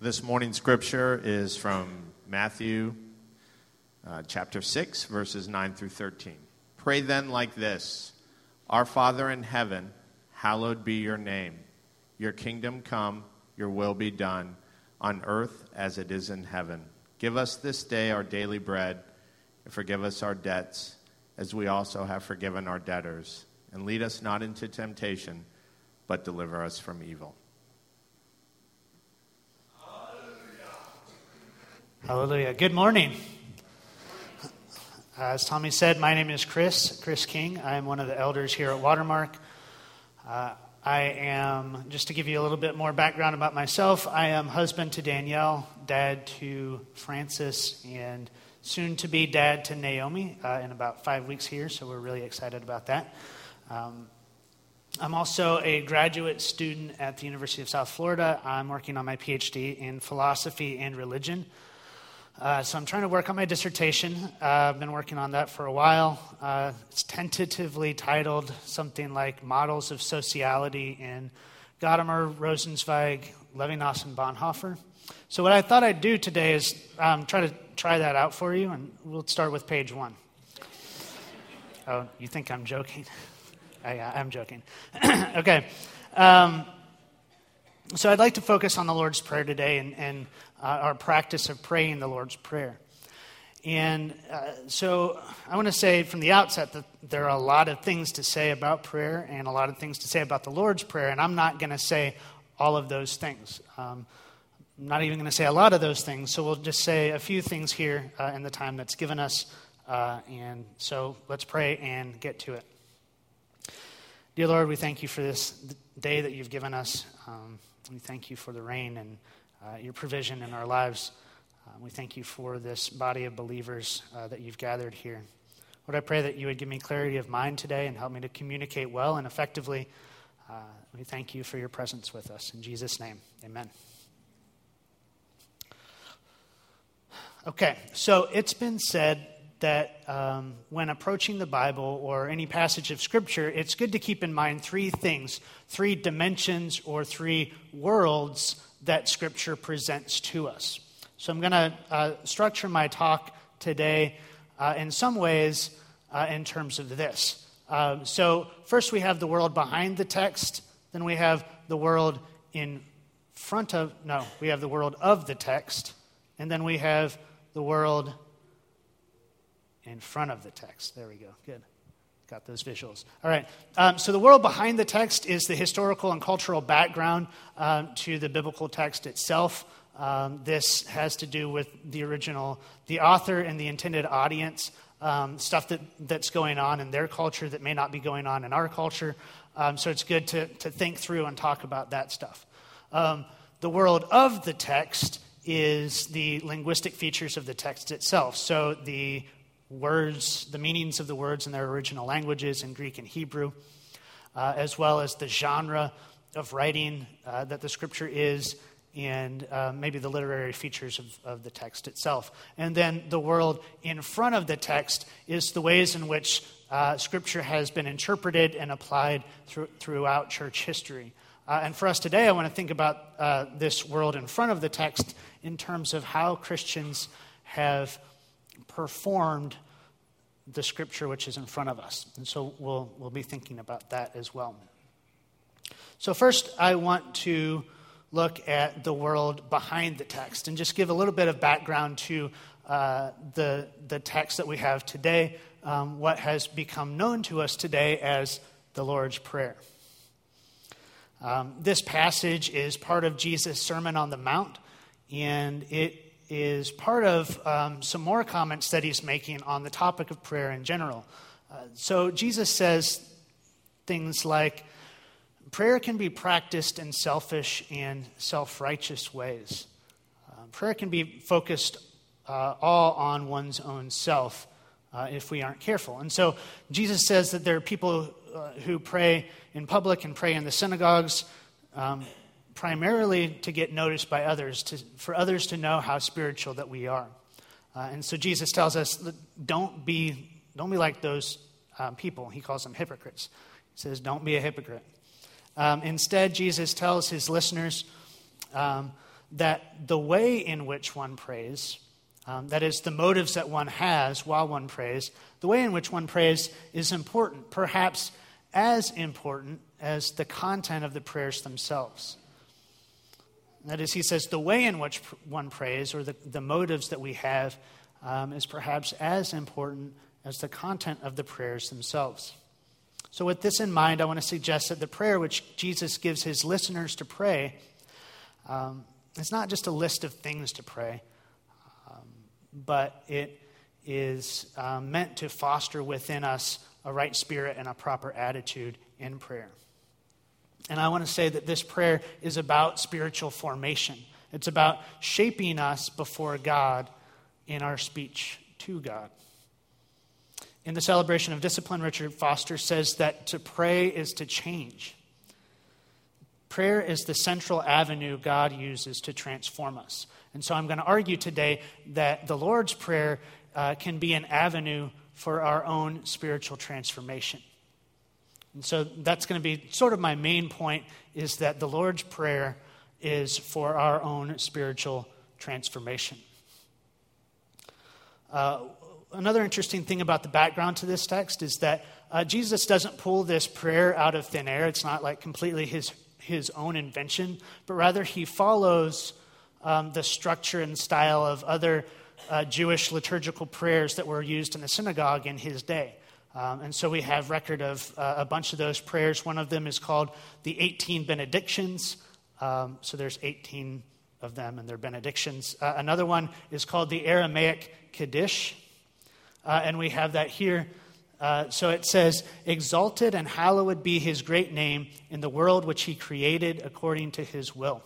This morning's scripture is from Matthew chapter 6, verses 9 through 13. Pray then like this: Our Father in heaven, hallowed be your name. Your kingdom come, your will be done, on earth as it is in heaven. Give us this day our daily bread, and forgive us our debts, as we also have forgiven our debtors. And lead us not into temptation, but deliver us from evil. Hallelujah. Good morning. As Tommy said, my name is Chris King. I am one of the elders here at Watermark. I am, just to give you a little bit more background about myself, I am husband to Danielle, dad to Francis, and soon to be dad to Naomi in about 5 weeks here, so we're really excited about that. I'm also a graduate student at the University of South Florida. I'm working on my PhD in philosophy and religion. So I'm trying to work on my dissertation. I've been working on that for a while. It's tentatively titled something like Models of Sociality in Gadamer, Rosenzweig, Levinas, and Bonhoeffer. So what I thought I'd do today is try that out for you, and we'll start with page 1. Oh, you think I'm joking? I'm joking. Okay. So I'd like to focus on the Lord's Prayer today and our practice of praying the Lord's Prayer. And so I want to say from the outset that there are a lot of things to say about prayer and a lot of things to say about the Lord's Prayer, and I'm not going to say all of those things. I'm not even going to say a lot of those things, so we'll just say a few things here in the time that's given us. And so let's pray and get to it. Dear Lord, we thank you for this day that you've given us. We thank you for the rain and your provision in our lives. We thank you for this body of believers that you've gathered here. Lord, I pray that you would give me clarity of mind today and help me to communicate well and effectively. We thank you for your presence with us. In Jesus' name, amen. Okay, so it's been said that when approaching the Bible or any passage of Scripture, it's good to keep in mind three things, three dimensions or three worlds that Scripture presents to us. So I'm going to structure my talk today in some ways in terms of this. So first we have the world behind the text, then we have the world we have the world of the text, and then we have the world in front of the text. There we go. Good. Got those visuals. All right. So the world behind the text is the historical and cultural background to the biblical text itself. This has to do with the original, the author and the intended audience, stuff that's going on in their culture that may not be going on in our culture. So it's good to think through and talk about that stuff. The world of the text is the linguistic features of the text itself. So the words, the meanings of the words in their original languages in Greek and Hebrew, as well as the genre of writing that the Scripture is, and maybe the literary features of the text itself. And then the world in front of the text is the ways in which Scripture has been interpreted and applied throughout church history. And for us today, I want to think about this world in front of the text in terms of how Christians have performed the Scripture which is in front of us. And so we'll be thinking about that as well. So first, I want to look at the world behind the text and just give a little bit of background to the text that we have today, what has become known to us today as the Lord's Prayer. This passage is part of Jesus' Sermon on the Mount, and it is part of some more comments that he's making on the topic of prayer in general. So Jesus says things like, prayer can be practiced in selfish and self-righteous ways. Prayer can be focused all on one's own self if we aren't careful. And so Jesus says that there are people who pray in public and pray in the synagogues, primarily to get noticed by others, for others to know how spiritual that we are. And so Jesus tells us, don't be like those people. He calls them hypocrites. He says, don't be a hypocrite. Instead, Jesus tells his listeners that the way in which one prays, that is, the motives that one has while one prays, the way in which one prays is important, perhaps as important as the content of the prayers themselves. That is, he says, the way in which one prays, or the motives that we have, is perhaps as important as the content of the prayers themselves. So with this in mind, I want to suggest that the prayer which Jesus gives his listeners to pray, it's not just a list of things to pray, but it is meant to foster within us a right spirit and a proper attitude in prayer. And I want to say that this prayer is about spiritual formation. It's about shaping us before God in our speech to God. In The Celebration of Discipline, Richard Foster says that to pray is to change. Prayer is the central avenue God uses to transform us. And so I'm going to argue today that the Lord's Prayer can be an avenue for our own spiritual transformation. And so that's going to be sort of my main point, is that the Lord's Prayer is for our own spiritual transformation. Another interesting thing about the background to this text is that Jesus doesn't pull this prayer out of thin air. It's not like completely his own invention, but rather he follows the structure and style of other Jewish liturgical prayers that were used in the synagogue in his day. And so we have record of a bunch of those prayers. One of them is called the 18 benedictions. So there's 18 of them and their benedictions. Another one is called the Aramaic Kiddush. And we have that here. So it says, "Exalted and hallowed be his great name in the world which he created according to his will.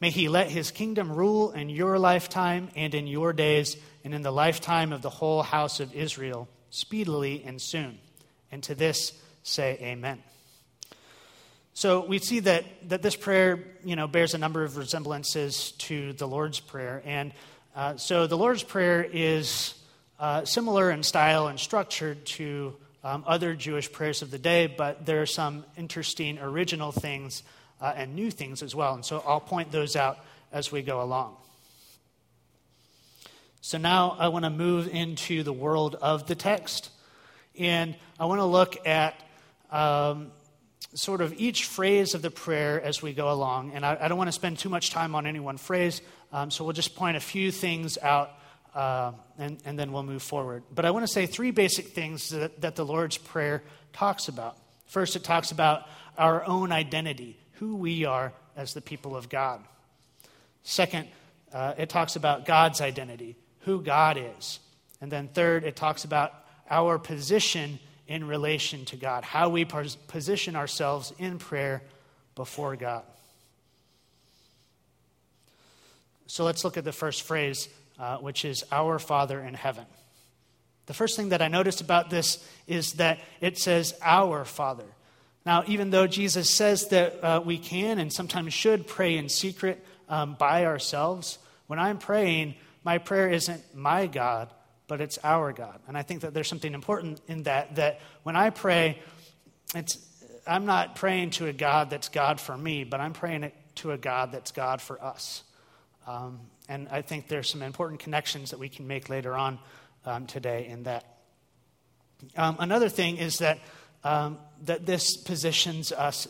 May he let his kingdom rule in your lifetime and in your days and in the lifetime of the whole house of Israel, speedily and soon. And to this say amen." So we see that this prayer, bears a number of resemblances to the Lord's Prayer. And so the Lord's Prayer is similar in style and structure to other Jewish prayers of the day, but there are some interesting original things and new things as well. And so I'll point those out as we go along. So now I want to move into the world of the text, and I want to look at sort of each phrase of the prayer as we go along. And I don't want to spend too much time on any one phrase, so we'll just point a few things out and then we'll move forward. But I want to say three basic things that the Lord's Prayer talks about. First, it talks about our own identity, who we are as the people of God. Second, it talks about God's identity, who God is. And then third, it talks about our position in relation to God, how we position ourselves in prayer before God. So let's look at the first phrase, which is "Our Father in heaven." The first thing that I noticed about this is that it says "Our Father." Now, even though Jesus says that we can and sometimes should pray in secret by ourselves, when I'm praying, my prayer isn't "my God," but it's "our God." And I think that there's something important in that when I pray, I'm not praying to a God that's God for me, but I'm praying to a God that's God for us. And I think there's some important connections that we can make later on today in that. Another thing is that this positions us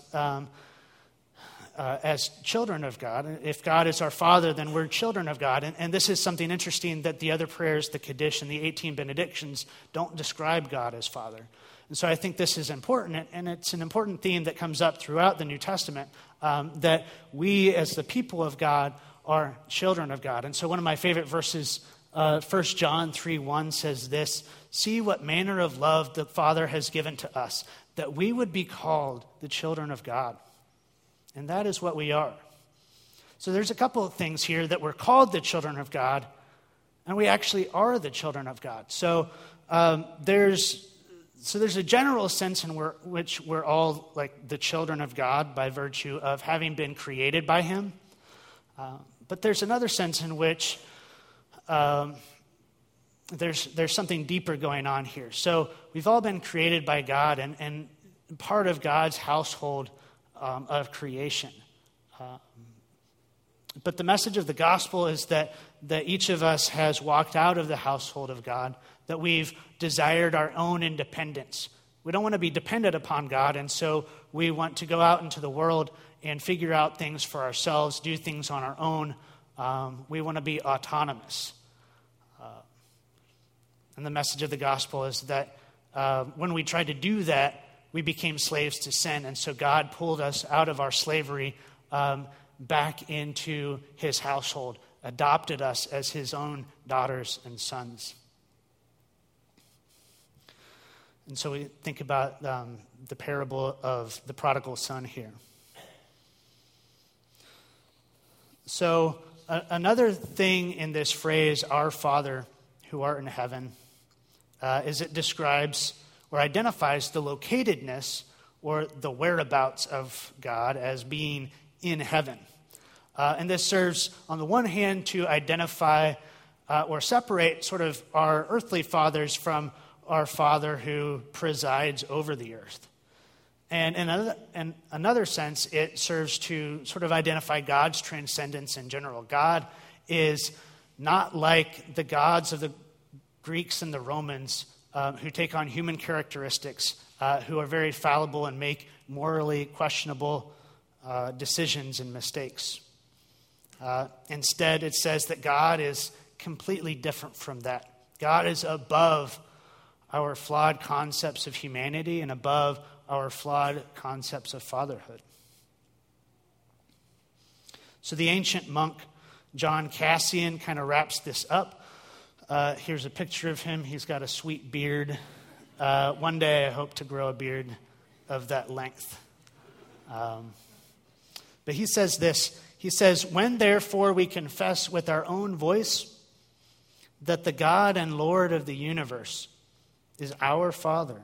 as children of God. If God is our Father, then we're children of God. And this is something interesting that the other prayers, the Kiddush and the 18 benedictions, don't describe God as Father. And so I think this is important, and it's an important theme that comes up throughout the New Testament, that we as the people of God are children of God. And so one of my favorite verses, 1 John 3:1, says this: "See what manner of love the Father has given to us, that we would be called the children of God." And that is what we are. So there's a couple of things here that we're called the children of God, and we actually are the children of God. So there's a general sense in which we're all like the children of God by virtue of having been created by him. But there's another sense in which there's something deeper going on here. So we've all been created by God and part of God's household of creation. But the message of the gospel is that each of us has walked out of the household of God, that we've desired our own independence. We don't want to be dependent upon God, and so we want to go out into the world and figure out things for ourselves, do things on our own. We want to be autonomous. And the message of the gospel is that when we tried to do that, we became slaves to sin, and so God pulled us out of our slavery back into his household, adopted us as his own daughters and sons. And so we think about the parable of the prodigal son here. So another thing in this phrase, our Father who art in heaven, is it describes or identifies the locatedness or the whereabouts of God as being in heaven. And this serves, on the one hand, to identify or separate sort of our earthly fathers from our Father who presides over the earth. And in another sense, it serves to sort of identify God's transcendence in general. God is not like the gods of the Greeks and the Romans who take on human characteristics, who are very fallible and make morally questionable decisions and mistakes. Instead, it says that God is completely different from that. God is above our flawed concepts of humanity and above our flawed concepts of fatherhood. So the ancient monk John Cassian kind of wraps this up. Here's a picture of him. He's got a sweet beard. One day I hope to grow a beard of that length. But he says this. He says, "When therefore we confess with our own voice that the God and Lord of the universe is our Father,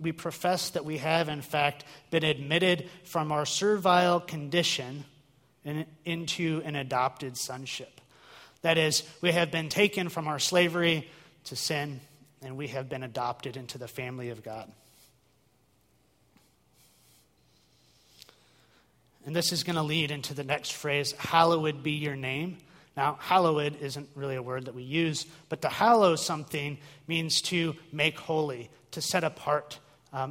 we profess that we have, in fact, been admitted from our servile condition into an adopted sonship." That is, we have been taken from our slavery to sin, and we have been adopted into the family of God. And this is going to lead into the next phrase, "Hallowed be your name." Now, hallowed isn't really a word that we use, but to hallow something means to make holy, to set apart,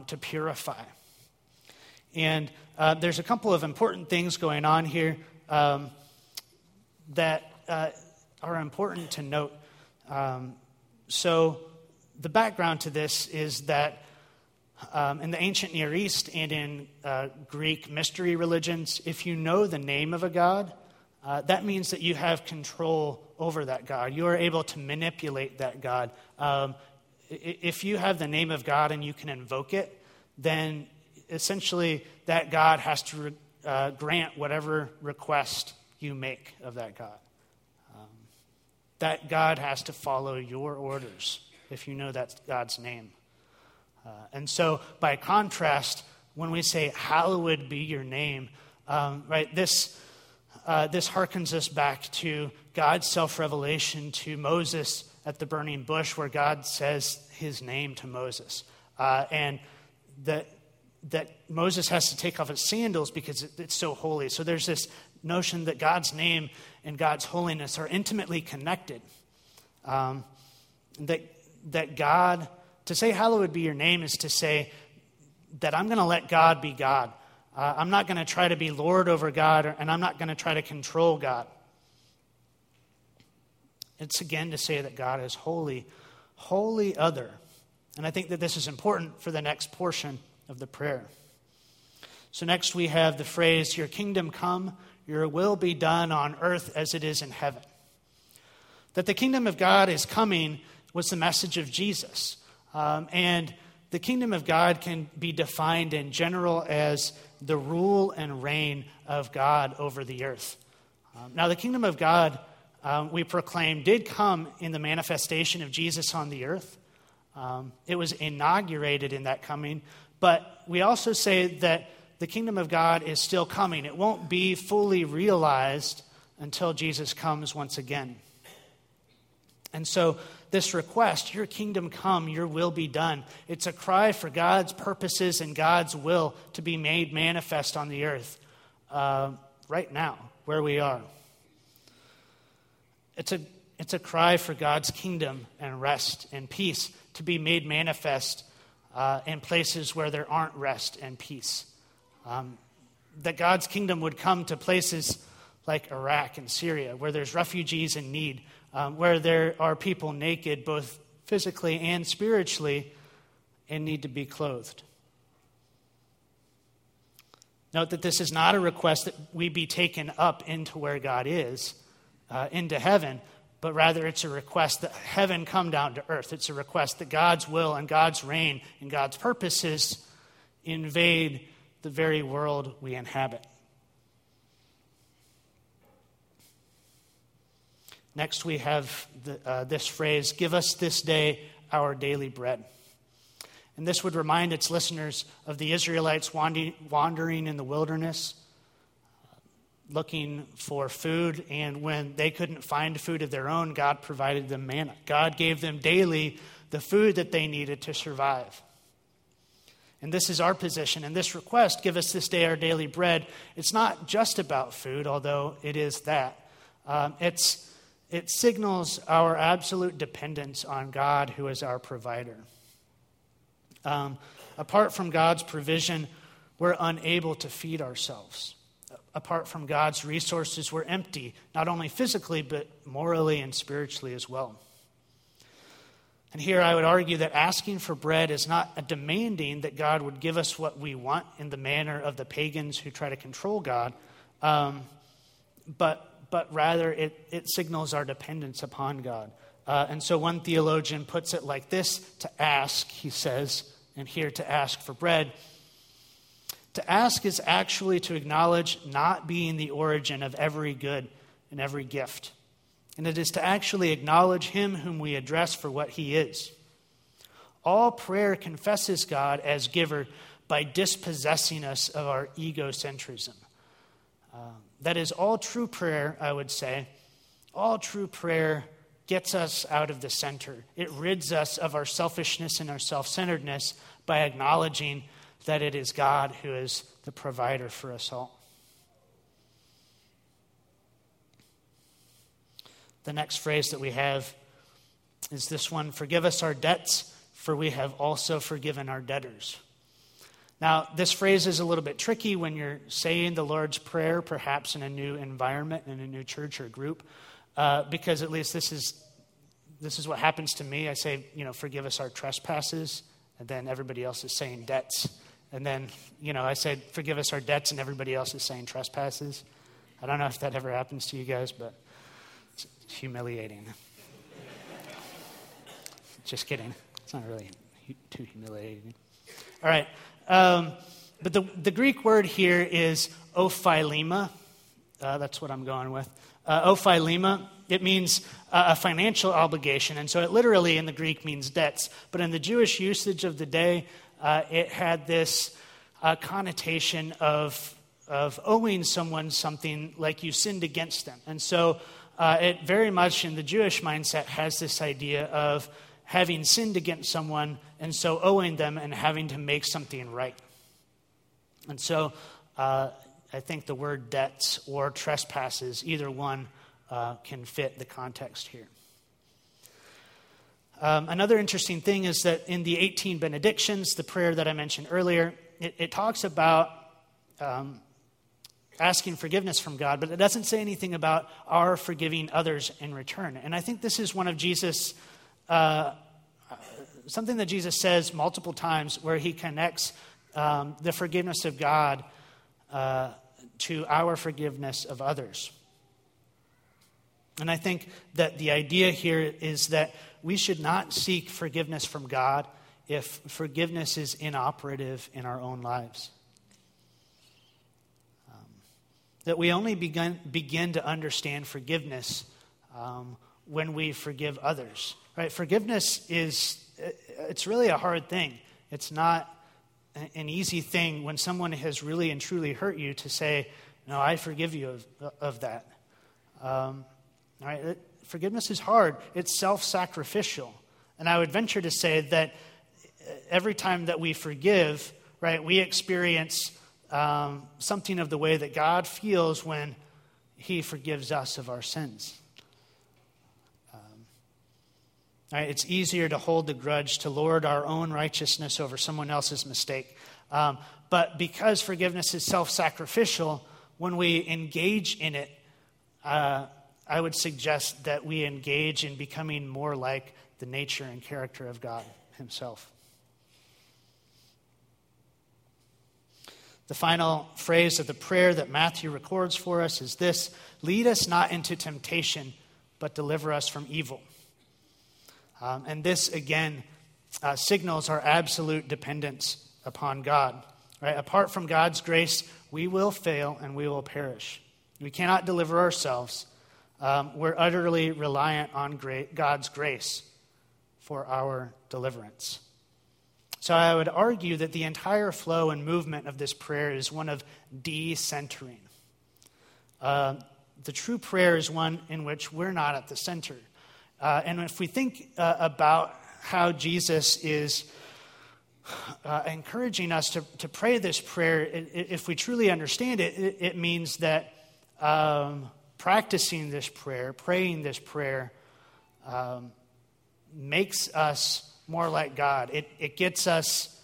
to purify. And there's a couple of important things going on here that are important to note. So the background to this is that in the ancient Near East and in Greek mystery religions, if you know the name of a god, that means that you have control over that God. You are able to manipulate that God. If you have the name of God and you can invoke it, then essentially that God has to grant whatever request you make of that God. That God has to follow your orders if you know that God's name. And so by contrast, when we say, "Hallowed be your name," right, this harkens us back to God's self-revelation to Moses at the burning bush, where God says his name to Moses. And that Moses has to take off his sandals because it's so holy. So there's this notion that God's name and God's holiness are intimately connected. That God, to say "hallowed be your name" is to say that I'm going to let God be God. I'm not going to try to be Lord over God, and I'm not going to try to control God. It's again to say that God is holy, holy other. And I think that this is important for the next portion of the prayer. So next we have the phrase, "Your kingdom come, your will be done on earth as it is in heaven." That the kingdom of God is coming was the message of Jesus. And the kingdom of God can be defined in general as the rule and reign of God over the earth. Now, the kingdom of God, we proclaim, did come in the manifestation of Jesus on the earth. It was inaugurated in that coming, but we also say that the kingdom of God is still coming. It won't be fully realized until Jesus comes once again. And so this request, "Your kingdom come, your will be done," it's a cry for God's purposes and God's will to be made manifest on the earth right now, where we are. It's a cry for God's kingdom and rest and peace to be made manifest in places where there aren't rest and peace. That God's kingdom would come to places like Iraq and Syria, where there's refugees in need, where there are people naked, both physically and spiritually, and need to be clothed. Note that this is not a request that we be taken up into where God is, into heaven, but rather it's a request that heaven come down to earth. It's a request that God's will and God's reign and God's purposes invade the very world we inhabit. Next, we have this phrase, "Give us this day our daily bread." And this would remind its listeners of the Israelites wandering in the wilderness, looking for food. And when they couldn't find food of their own, God provided them manna. God gave them daily the food that they needed to survive. And this is our position. And this request, "Give us this day our daily bread," it's not just about food, although it is that. It signals our absolute dependence on God, who is our provider. Apart from God's provision, we're unable to feed ourselves. Apart from God's resources, we're empty, not only physically, but morally and spiritually as well. And here I would argue that asking for bread is not a demanding that God would give us what we want in the manner of the pagans who try to control God, but rather it signals our dependence upon God. And so one theologian puts it like this: to ask, he says, and here to ask for bread. To ask is actually to acknowledge not being the origin of every good and every gift. And it is to actually acknowledge him whom we address for what he is. All prayer confesses God as giver by dispossessing us of our egocentrism. That is all true prayer, I would say. All true prayer gets us out of the center. It rids us of our selfishness and our self-centeredness by acknowledging that it is God who is the provider for us all. The next phrase that we have is this one: "Forgive us our debts, for we have also forgiven our debtors." Now, this phrase is a little bit tricky when you're saying the Lord's Prayer, perhaps in a new environment, in a new church or group, because at least this is what happens to me. I say, "Forgive us our trespasses," and then everybody else is saying debts. And then, I say, "Forgive us our debts," and everybody else is saying trespasses. I don't know if that ever happens to you guys, but it's humiliating. Just kidding. It's not really too humiliating. All right. But the Greek word here is ophilema. That's what I'm going with. Ophilema. It means a financial obligation. And so it literally in the Greek means debts. But in the Jewish usage of the day, it had this connotation of owing someone something, like you sinned against them. And so it very much in the Jewish mindset has this idea of having sinned against someone, and so owing them and having to make something right. And so I think the word debts or trespasses, either one, can fit the context here. Another interesting thing is that in the 18 benedictions, the prayer that I mentioned earlier, it talks about asking forgiveness from God, but it doesn't say anything about our forgiving others in return. And I think this is one of Jesus' something that Jesus says multiple times, where he connects the forgiveness of God to our forgiveness of others. And I think that the idea here is that we should not seek forgiveness from God if forgiveness is inoperative in our own lives. That we only begin to understand forgiveness when we forgive others. Right? Forgiveness it's really a hard thing. It's not an easy thing when someone has really and truly hurt you to say, "No, I forgive you of that." Right? Forgiveness is hard. It's self-sacrificial. And I would venture to say that every time that we forgive, right, we experience something of the way that God feels when he forgives us of our sins. Right? It's easier to hold the grudge, to lord our own righteousness over someone else's mistake. But because forgiveness is self-sacrificial, when we engage in it, I would suggest that we engage in becoming more like the nature and character of God himself. The final phrase of the prayer that Matthew records for us is this: lead us not into temptation, but deliver us from evil. And this, again, signals our absolute dependence upon God. Right? Apart from God's grace, we will fail and we will perish. We cannot deliver ourselves. We're utterly reliant on God's grace for our deliverance. So I would argue that the entire flow and movement of this prayer is one of de-centering. The true prayer is one in which we're not at the center. And if we think about how Jesus is encouraging us to pray this prayer, if we truly understand it, it means that practicing this prayer, praying this prayer, makes us more like God. It gets us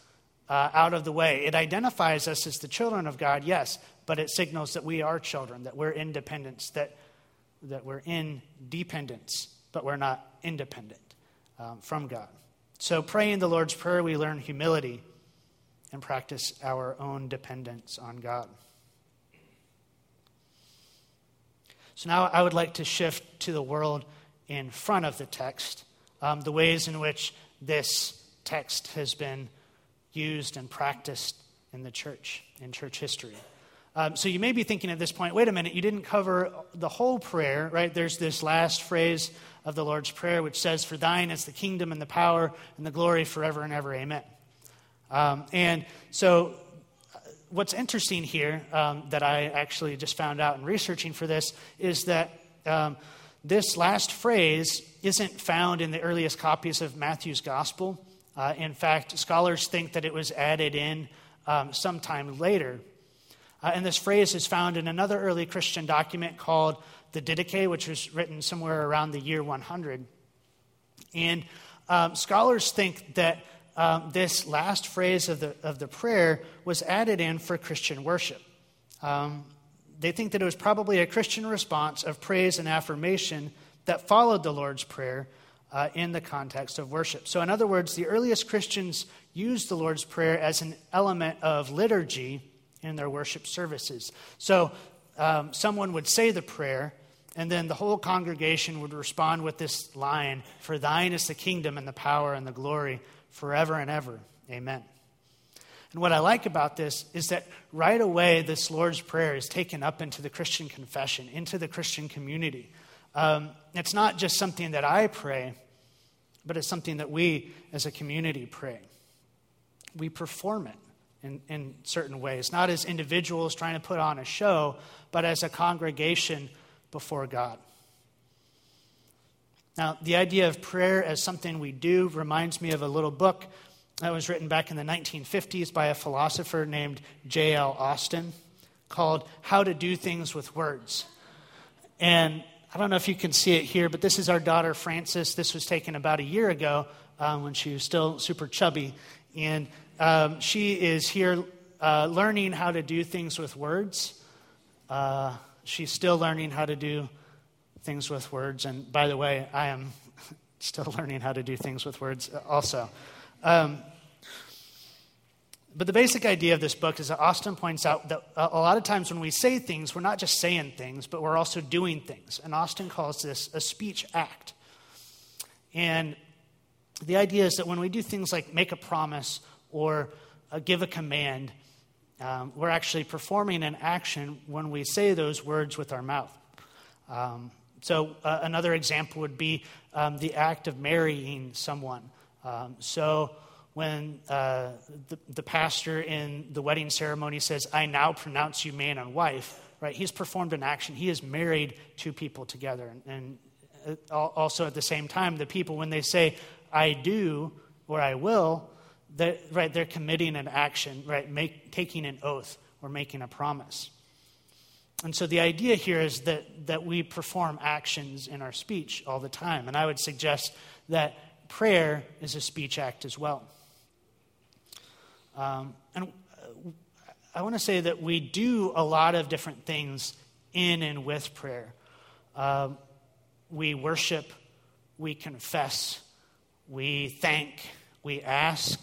out of the way. It identifies us as the children of God, yes, but it signals that we are children, that we're independent, that we're in dependence, but we're not independent from God. So praying the Lord's Prayer, we learn humility and practice our own dependence on God. So now I would like to shift to the world in front of the text, the ways in which this text has been used and practiced in the church, in church history. So you may be thinking at this point, wait a minute, you didn't cover the whole prayer, right? There's this last phrase of the Lord's Prayer, which says, "For thine is the kingdom and the power and the glory forever and ever, amen." And so what's interesting here that I actually just found out in researching for this is that this last phrase isn't found in the earliest copies of Matthew's gospel. In fact, scholars think that it was added in sometime later. And this phrase is found in another early Christian document called the Didache, which was written somewhere around the year 100. And scholars think that this last phrase of the prayer was added in for Christian worship. They think that it was probably a Christian response of praise and affirmation that followed the Lord's Prayer in the context of worship. So in other words, the earliest Christians used the Lord's Prayer as an element of liturgy in their worship services. So someone would say the prayer, and then the whole congregation would respond with this line, "For thine is the kingdom and the power and the glory forever and ever, amen." And what I like about this is that right away this Lord's Prayer is taken up into the Christian confession, into the Christian community. It's not just something that I pray, but it's something that we as a community pray. We perform it in certain ways, not as individuals trying to put on a show, but as a congregation before God. Now, the idea of prayer as something we do reminds me of a little book that was written back in the 1950s by a philosopher named J.L. Austin called How to Do Things with Words. And I don't know if you can see it here, but this is our daughter, Frances. This was taken about a year ago when she was still super chubby. And she is here learning how to do things with words. She's still learning how to do things with words. And by the way, I am still learning how to do things with words also. But the basic idea of this book is that Austin points out that a lot of times when we say things, we're not just saying things, but we're also doing things. And Austin calls this a speech act. And the idea is that when we do things like make a promise or give a command, we're actually performing an action when we say those words with our mouth. So another example would be the act of marrying someone. So when the pastor in the wedding ceremony says, "I now pronounce you man and wife," right? He's performed an action. He has married two people together. And also at the same time, the people, when they say, "I do" or "I will," they're committing an action, right? Taking an oath or making a promise. And so the idea here is that we perform actions in our speech all the time. And I would suggest that prayer is a speech act as well. And I want to say that we do a lot of different things in and with prayer. We worship, we confess, we thank, we ask.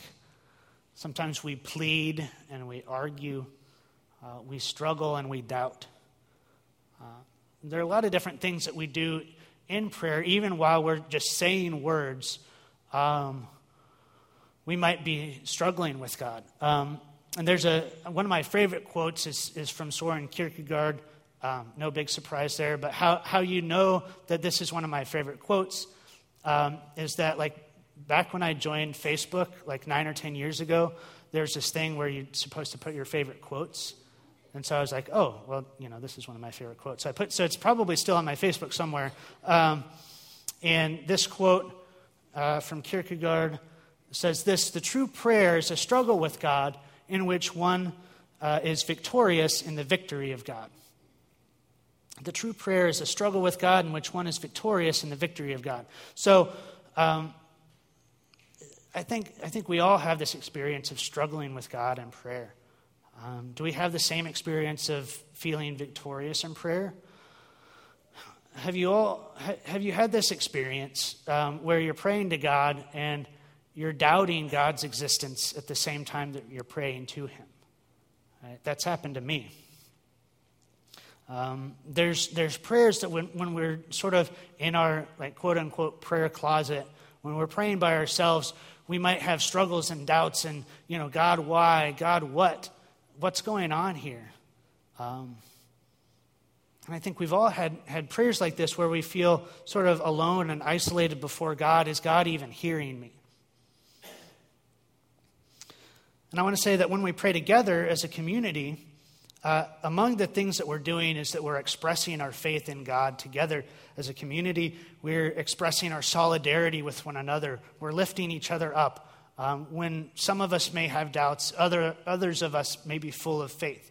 Sometimes we plead and we argue. We struggle and we doubt. There are a lot of different things that we do in prayer, even while we're just saying words. We might be struggling with God. And there's one of my favorite quotes is from Soren Kierkegaard. No big surprise there, but how you know that this is one of my favorite quotes is that, like, back when I joined Facebook, like 9 or 10 years ago, there's this thing where you're supposed to put your favorite quotes. And so I was like, oh, well, you know, this is one of my favorite quotes. So it's probably still on my Facebook somewhere. And this quote from Kierkegaard says this: "The true prayer is a struggle with God in which one is victorious in the victory of God." The true prayer is a struggle with God in which one is victorious in the victory of God. So I think we all have this experience of struggling with God in prayer. Do we have the same experience of feeling victorious in prayer? Have you had this experience where you're praying to God and you're doubting God's existence at the same time that you're praying to him? Right? That's happened to me. There's prayers that when we're sort of in our, like, quote unquote prayer closet, when we're praying by ourselves, we might have struggles and doubts and, you know, God, why? God, what? What's going on here? And I think we've all had prayers like this where we feel sort of alone and isolated before God. Is God even hearing me? And I want to say that when we pray together as a community, among the things that we're doing is that we're expressing our faith in God together as a community. We're expressing our solidarity with one another. We're lifting each other up. When some of us may have doubts, others of us may be full of faith,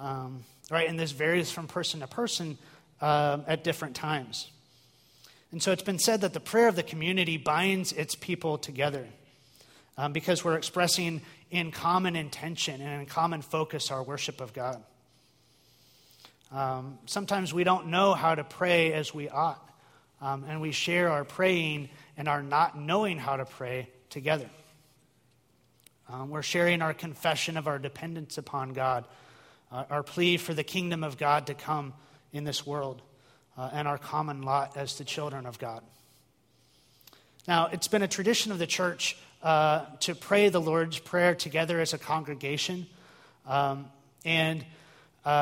right? And this varies from person to person at different times. And so it's been said that the prayer of the community binds its people together because we're expressing in common intention and in common focus our worship of God. Sometimes we don't know how to pray as we ought, and we share our praying and our not knowing how to pray together. We're sharing our confession of our dependence upon God, our plea for the kingdom of God to come in this world, and our common lot as the children of God. Now, it's been a tradition of the church to pray the Lord's Prayer together as a congregation, and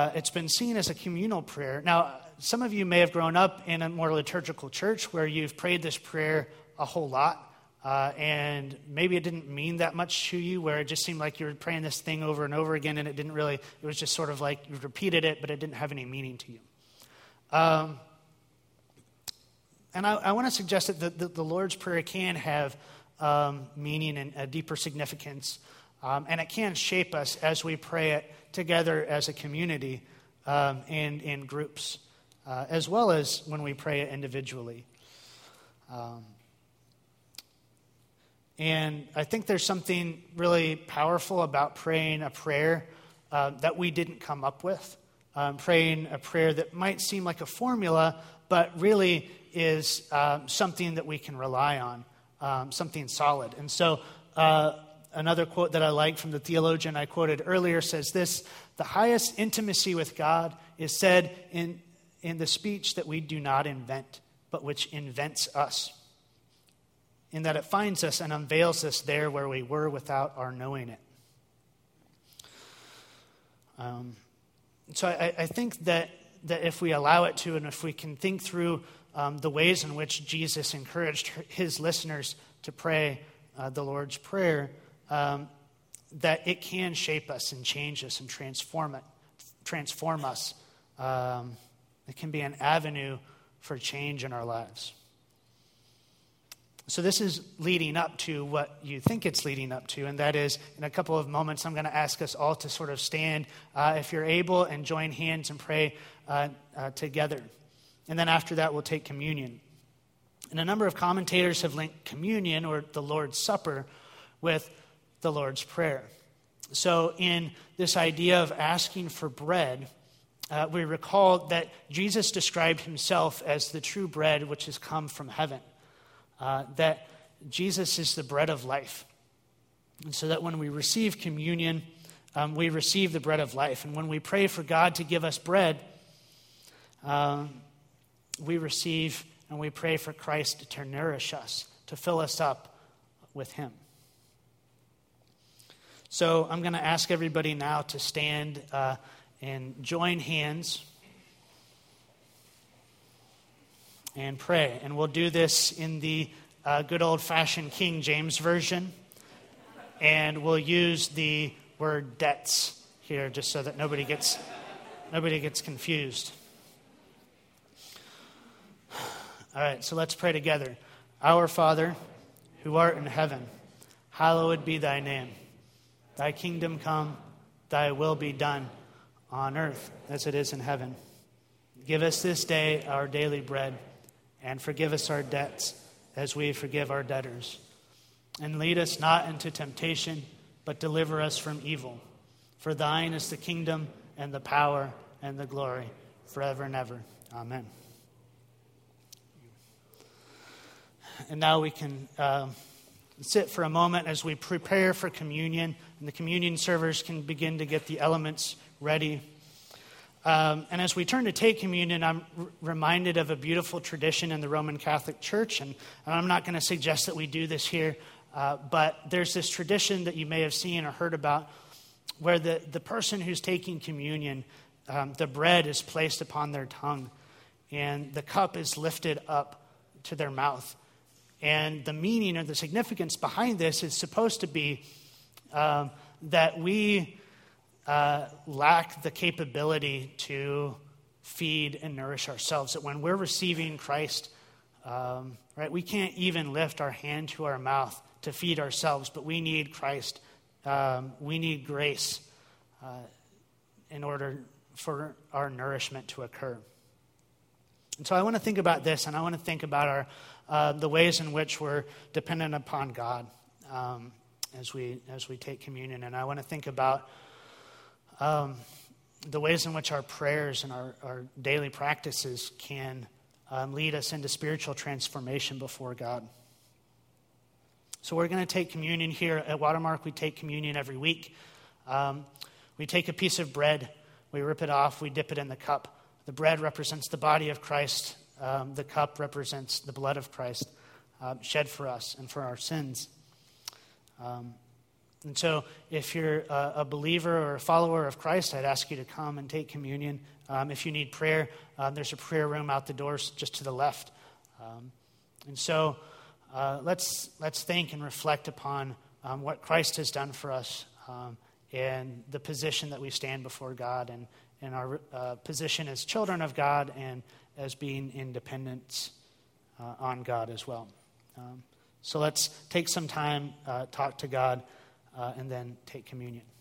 it's been seen as a communal prayer. Now, some of you may have grown up in a more liturgical church where you've prayed this prayer a whole lot. And maybe it didn't mean that much to you, where it just seemed like you were praying this thing over and over again, and it was just sort of like you repeated it, but it didn't have any meaning to you. And I want to suggest that the Lord's Prayer can have meaning and a deeper significance, and it can shape us as we pray it together as a community and in groups, as well as when we pray it individually. And I think there's something really powerful about praying a prayer that we didn't come up with. Praying a prayer that might seem like a formula, but really is something that we can rely on, something solid. And so another quote that I like from the theologian I quoted earlier says this: "The highest intimacy with God is said in the speech that we do not invent, but which invents us, in that it finds us and unveils us there where we were without our knowing it." So I think that if we allow it to, and if we can think through the ways in which Jesus encouraged his listeners to pray the Lord's Prayer, that it can shape us and change us and transform us. It can be an avenue for change in our lives. So this is leading up to what you think it's leading up to, and that is, in a couple of moments, I'm going to ask us all to sort of stand, if you're able, and join hands and pray together. And then after that, we'll take communion. And a number of commentators have linked communion, or the Lord's Supper, with the Lord's Prayer. So in this idea of asking for bread, we recall that Jesus described himself as the true bread which has come from heaven, that Jesus is the bread of life. And so that when we receive communion, we receive the bread of life. And when we pray for God to give us bread, we receive and we pray for Christ to nourish us, to fill us up with him. So I'm going to ask everybody now to stand and join hands and pray. And we'll do this in the good old-fashioned King James Version. And we'll use the word debts here just so that nobody gets confused. All right, so let's pray together. Our Father, who art in heaven, hallowed be thy name. Thy kingdom come, thy will be done on earth as it is in heaven. Give us this day our daily bread, and forgive us our debts as we forgive our debtors. And lead us not into temptation, but deliver us from evil. For thine is the kingdom and the power and the glory forever and ever. Amen. And now we can sit for a moment as we prepare for communion, and the communion servers can begin to get the elements ready. And as we turn to take communion, I'm reminded of a beautiful tradition in the Roman Catholic Church, and I'm not going to suggest that we do this here, but there's this tradition that you may have seen or heard about where the person who's taking communion, the bread is placed upon their tongue, and the cup is lifted up to their mouth. And the meaning or the significance behind this is supposed to be that we lack the capability to feed and nourish ourselves. That when we're receiving Christ, right, we can't even lift our hand to our mouth to feed ourselves, but we need Christ. We need grace in order for our nourishment to occur. And so I want to think about this, and I want to think about our the ways in which we're dependent upon God as we take communion. And I want to think about the ways in which our prayers and our daily practices can lead us into spiritual transformation before God. So we're going to take communion here at Watermark. We take communion every week. We take a piece of bread. We rip it off. We dip it in the cup. The bread represents the body of Christ. The cup represents the blood of Christ shed for us and for our sins. And so if you're a believer or a follower of Christ, I'd ask you to come and take communion. If you need prayer, there's a prayer room out the doors just to the left. And so let's think and reflect upon what Christ has done for us and the position that we stand before God and our position as children of God and as being independent on God as well. So let's take some time, talk to God, and then take communion.